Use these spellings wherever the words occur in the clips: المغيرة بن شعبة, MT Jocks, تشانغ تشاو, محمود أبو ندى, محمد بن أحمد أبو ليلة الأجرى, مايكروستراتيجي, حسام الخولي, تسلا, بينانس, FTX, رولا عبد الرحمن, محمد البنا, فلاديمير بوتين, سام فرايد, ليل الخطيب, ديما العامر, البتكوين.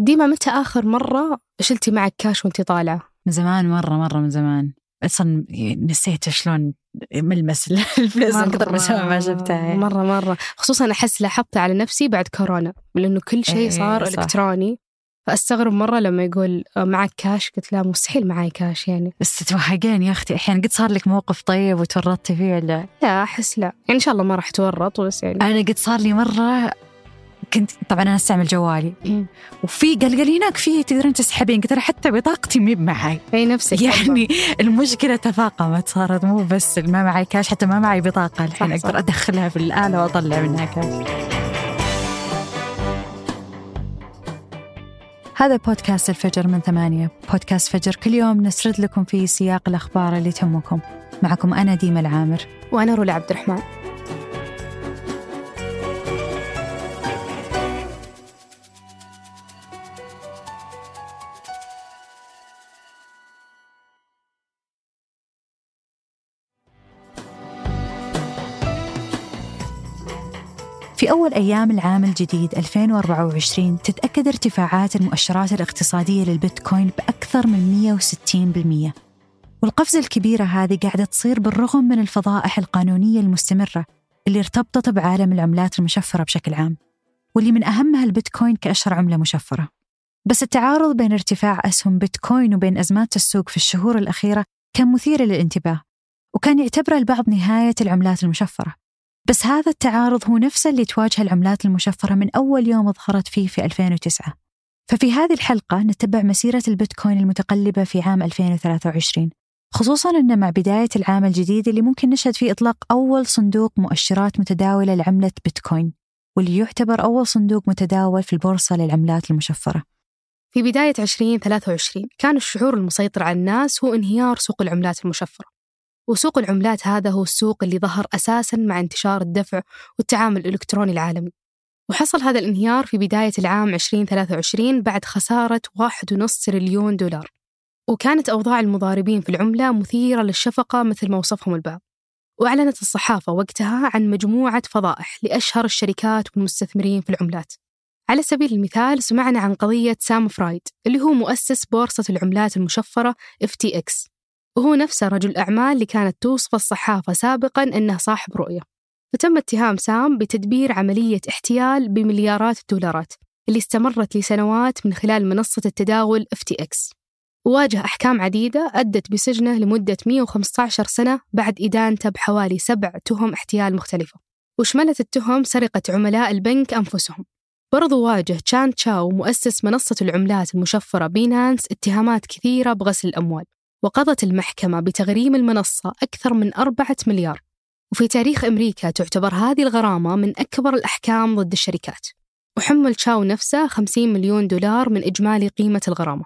ديما متى آخر مرة شلتي معك كاش وانتي طالعة؟ من زمان مرة من زمان، أصلا نسيت شلون ملمس الفلوس من كثر ما جبتها. مرة خصوصا أحس لاحظت على نفسي بعد كورونا، لأنه كل شيء صار إلكتروني. فأستغرب مرة لما يقول معك كاش، قلت لا مستحيل معي كاش يعني. بس تتوهقين يا أختي أحيانا. قد صار لك موقف طيب وتورطتي فيه ولا لا؟ أحس لا يعني، إن شاء الله ما راح تورط. بس يعني أنا قد صار لي مرة، كنت طبعا أنا استعمل جوالي وفي قال هناك فيه تقدرين تسحبين، قلت حتى بطاقتي مي معي. أي نفسك يعني طبعا. المشكلة تفاقمت، صارت مو بس ما معي كاش، حتى ما معي بطاقة. الحين أقدر أدخلها في الآلة وأطلع منها كاش. هذا بودكاست الفجر من 8، بودكاست فجر كل يوم نسرد لكم في سياق الأخبار اللي تهمكم. معكم أنا ديما العامر، وأنا رولا عبد الرحمن. في أول أيام العام الجديد 2024 تتأكد ارتفاعات المؤشرات الاقتصادية للبيتكوين بأكثر من 160%، والقفزة الكبيرة هذه قاعدة تصير بالرغم من الفضائح القانونية المستمرة اللي ارتبطت بعالم العملات المشفرة بشكل عام، واللي من أهمها البيتكوين كأشهر عملة مشفرة. بس التعارض بين ارتفاع أسهم بيتكوين وبين أزمات السوق في الشهور الأخيرة كان مثير للانتباه، وكان يعتبره البعض نهاية العملات المشفرة. بس هذا التعارض هو نفسه اللي تواجه العملات المشفرة من أول يوم ظهرت فيه في 2009. ففي هذه الحلقة نتبع مسيرة البيتكوين المتقلبة في عام 2023، خصوصاً أن مع بداية العام الجديد اللي ممكن نشهد فيه إطلاق أول صندوق مؤشرات متداولة لعملة بيتكوين، واللي يعتبر أول صندوق متداول في البورصة للعملات المشفرة. في بداية 2023 كان الشعور المسيطر على الناس هو انهيار سوق العملات المشفرة، وسوق العملات هذا هو السوق اللي ظهر أساساً مع انتشار الدفع والتعامل الإلكتروني العالمي. وحصل هذا الانهيار في بداية العام 2023 بعد خسارة 1.5 تريليون دولار، وكانت أوضاع المضاربين في العملة مثيرة للشفقة مثل ما وصفهم البعض. وأعلنت الصحافة وقتها عن مجموعة فضائح لأشهر الشركات والمستثمرين في العملات. على سبيل المثال سمعنا عن قضية سام فرايد اللي هو مؤسس بورصة العملات المشفرة FTX، وهو نفسه رجل أعمال اللي كانت توصف الصحافة سابقاً أنه صاحب رؤية. فتم اتهام سام بتدبير عملية احتيال بمليارات الدولارات اللي استمرت لسنوات من خلال منصة التداول FTX، وواجه أحكام عديدة أدت بسجنه لمدة 115 سنة بعد إدانته بحوالي 7 تهم احتيال مختلفة، وشملت التهم سرقة عملاء البنك أنفسهم. برضو واجه تشانغ تشاو مؤسس منصة العملات المشفرة بينانس اتهامات كثيرة بغسل الأموال، وقضت المحكمة بتغريم المنصة أكثر من 4 مليار. وفي تاريخ أمريكا تعتبر هذه الغرامة من أكبر الأحكام ضد الشركات، وحمل تشاو نفسه 50 مليون دولار من إجمالي قيمة الغرامة.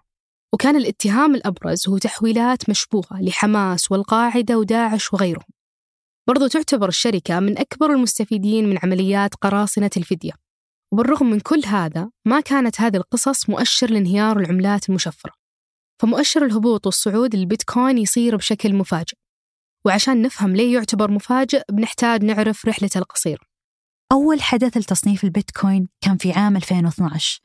وكان الاتهام الأبرز هو تحويلات مشبوهة لحماس والقاعدة وداعش وغيرهم. برضو تعتبر الشركة من أكبر المستفيدين من عمليات قراصنة الفدية. وبالرغم من كل هذا ما كانت هذه القصص مؤشر لانهيار العملات المشفرة، فمؤشر الهبوط والصعود للبيتكوين يصير بشكل مفاجئ. وعشان نفهم ليه يعتبر مفاجئ بنحتاج نعرف رحلته القصيرة. أول حدث لتصنيف البيتكوين كان في عام 2012،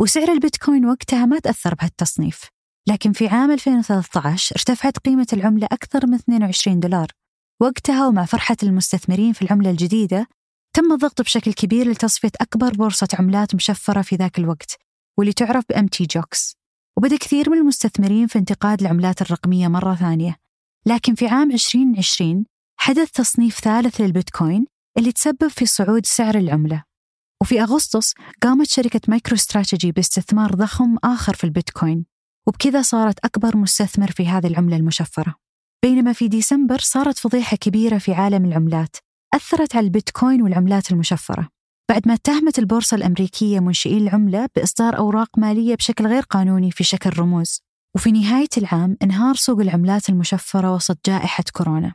وسعر البيتكوين وقتها ما تأثر بهالتصنيف. لكن في عام 2013 ارتفعت قيمة العملة أكثر من 22 دولار. وقتها ومع فرحة المستثمرين في العملة الجديدة تم الضغط بشكل كبير لتصفية أكبر بورصة عملات مشفرة في ذاك الوقت، واللي تعرف ب MT Jocks. وبدأ كثير من المستثمرين في انتقاد العملات الرقمية مرة ثانية. لكن في عام 2020 حدث تصنيف ثالث للبيتكوين اللي تسبب في صعود سعر العملة. وفي أغسطس قامت شركة مايكروستراتيجي باستثمار ضخم آخر في البيتكوين، وبكذا صارت أكبر مستثمر في هذه العملة المشفرة. بينما في ديسمبر صارت فضيحة كبيرة في عالم العملات أثرت على البيتكوين والعملات المشفرة، بعد ما اتهمت البورصة الأمريكية منشئي العملة بإصدار أوراق مالية بشكل غير قانوني في شكل رموز. وفي نهاية العام انهار سوق العملات المشفرة وسط جائحة كورونا.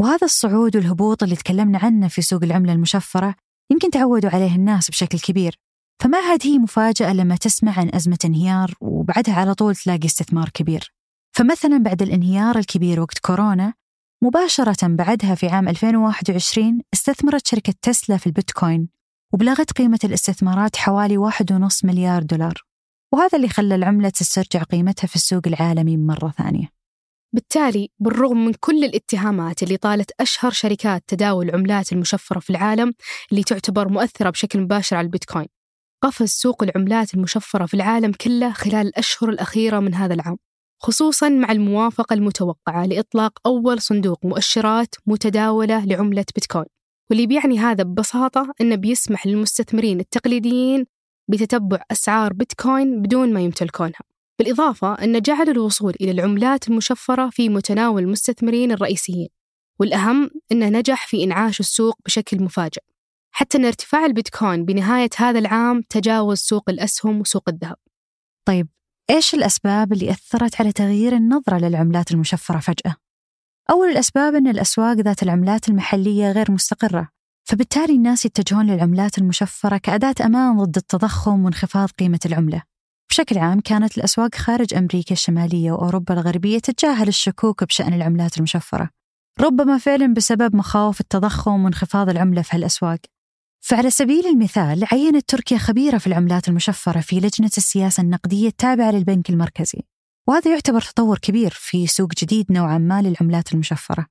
وهذا الصعود والهبوط اللي تكلمنا عنه في سوق العملة المشفرة يمكن تعودوا عليه الناس بشكل كبير، فما عاد هي مفاجأة لما تسمع عن أزمة انهيار وبعدها على طول تلاقي استثمار كبير. فمثلا بعد الانهيار الكبير وقت كورونا مباشرة بعدها في عام 2021 استثمرت شركة تسلا في البيتكوين، وبلغت قيمة الاستثمارات حوالي 1.5 مليار دولار. وهذا اللي خلى العملة تسترجع قيمتها في السوق العالمي مرة ثانية. بالتالي بالرغم من كل الاتهامات اللي طالت أشهر شركات تداول العملات المشفرة في العالم اللي تعتبر مؤثرة بشكل مباشر على البيتكوين، قفز سوق العملات المشفرة في العالم كله خلال الأشهر الأخيرة من هذا العام، خصوصاً مع الموافقة المتوقعة لإطلاق أول صندوق مؤشرات متداولة لعملة بيتكوين، واللي بيعني هذا ببساطة أنه بيسمح للمستثمرين التقليديين بتتبع أسعار بيتكوين بدون ما يمتلكونها. بالإضافة أن جعل الوصول إلى العملات المشفرة في متناول المستثمرين الرئيسيين، والأهم أنه نجح في إنعاش السوق بشكل مفاجئ، حتى أن ارتفاع البيتكوين بنهاية هذا العام تجاوز سوق الأسهم وسوق الذهب. طيب إيش الأسباب اللي أثرت على تغيير النظرة للعملات المشفرة فجأة؟ أول الأسباب أن الأسواق ذات العملات المحلية غير مستقرة، فبالتالي الناس يتجهون للعملات المشفرة كأداة أمان ضد التضخم وانخفاض قيمة العملة. بشكل عام كانت الأسواق خارج أمريكا الشمالية وأوروبا الغربية تتجاهل الشكوك بشأن العملات المشفرة، ربما فعلا بسبب مخاوف التضخم وانخفاض العملة في هالأسواق. فعلى سبيل المثال عينت تركيا خبيرة في العملات المشفرة في لجنة السياسة النقدية التابعة للبنك المركزي، وهذا يعتبر تطور كبير في سوق جديد نوعا ما للعملات المشفرة.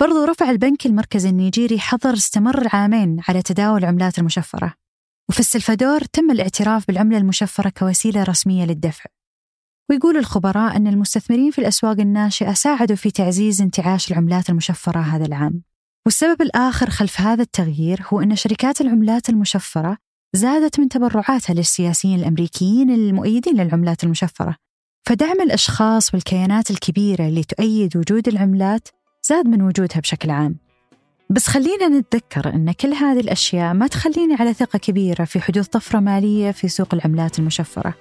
برضو رفع البنك المركزي النيجيري حظر استمر 2 عام على تداول العملات المشفرة، وفي السلفادور تم الاعتراف بالعملة المشفرة كوسيلة رسمية للدفع. ويقول الخبراء أن المستثمرين في الأسواق الناشئة ساعدوا في تعزيز انتعاش العملات المشفرة هذا العام. والسبب الآخر خلف هذا التغيير هو أن شركات العملات المشفرة زادت من تبرعاتها للسياسيين الأمريكيين المؤيدين للعملات المشفرة، فدعم الأشخاص والكيانات الكبيرة اللي تؤيد وجود العملات زاد من وجودها بشكل عام. بس خلينا نتذكر أن كل هذه الأشياء ما تخليني على ثقة كبيرة في حدوث طفرة مالية في سوق العملات المشفرة،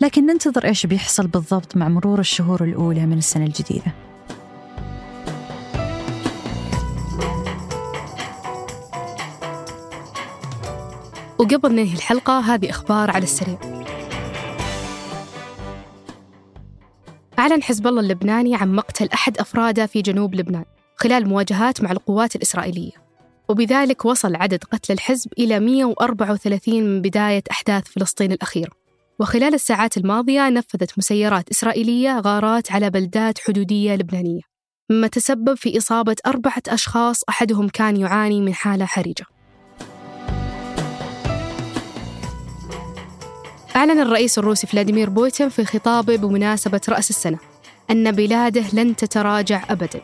لكن ننتظر إيش بيحصل بالضبط مع مرور الشهور الأولى من السنة الجديدة. وقبل ننهي الحلقة هذه أخبار على السريع. أعلن حزب الله اللبناني عن مقتل أحد أفراده في جنوب لبنان خلال مواجهات مع القوات الإسرائيلية، وبذلك وصل عدد قتلى الحزب إلى 134 من بداية أحداث فلسطين الأخيرة. وخلال الساعات الماضية نفذت مسيرات إسرائيلية غارات على بلدات حدودية لبنانية، مما تسبب في إصابة 4 أشخاص أحدهم كان يعاني من حالة حرجة. أعلن الرئيس الروسي فلاديمير بوتين في خطابه بمناسبة رأس السنة أن بلاده لن تتراجع أبداً،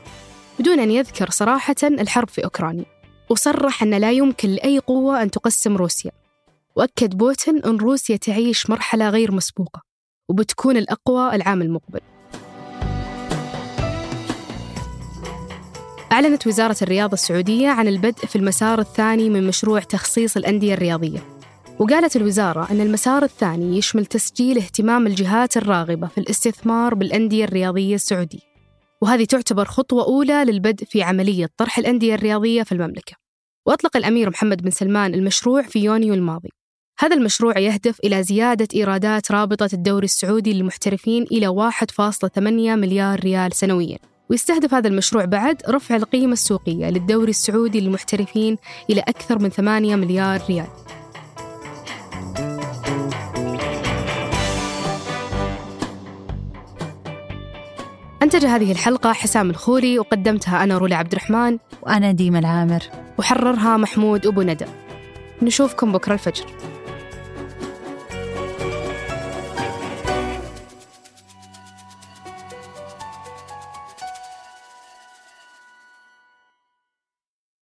بدون أن يذكر صراحة الحرب في أوكرانيا، وصرح أن لا يمكن لأي قوة أن تقسم روسيا. وأكد بوتين أن روسيا تعيش مرحلة غير مسبوقة وبتكون الأقوى العام المقبل. أعلنت وزارة الرياضة السعودية عن البدء في المسار الثاني من مشروع تخصيص الأندية الرياضية، وقالت الوزارة أن المسار الثاني يشمل تسجيل اهتمام الجهات الراغبة في الاستثمار بالأندية الرياضية السعودية، وهذه تعتبر خطوة أولى للبدء في عملية طرح الأندية الرياضية في المملكة. وأطلق الأمير محمد بن سلمان المشروع في يونيو الماضي. هذا المشروع يهدف إلى زيادة إيرادات رابطة الدوري السعودي للمحترفين إلى 1.8 مليار ريال سنوياً، ويستهدف هذا المشروع بعد رفع القيمة السوقية للدوري السعودي للمحترفين إلى أكثر من 8 مليار ريال. أنتج هذه الحلقة حسام الخولي، وقدمتها أنا رولا عبد الرحمن، وأنا ديما العامر، وحررها محمود أبو ندى. نشوفكم بكرة الفجر.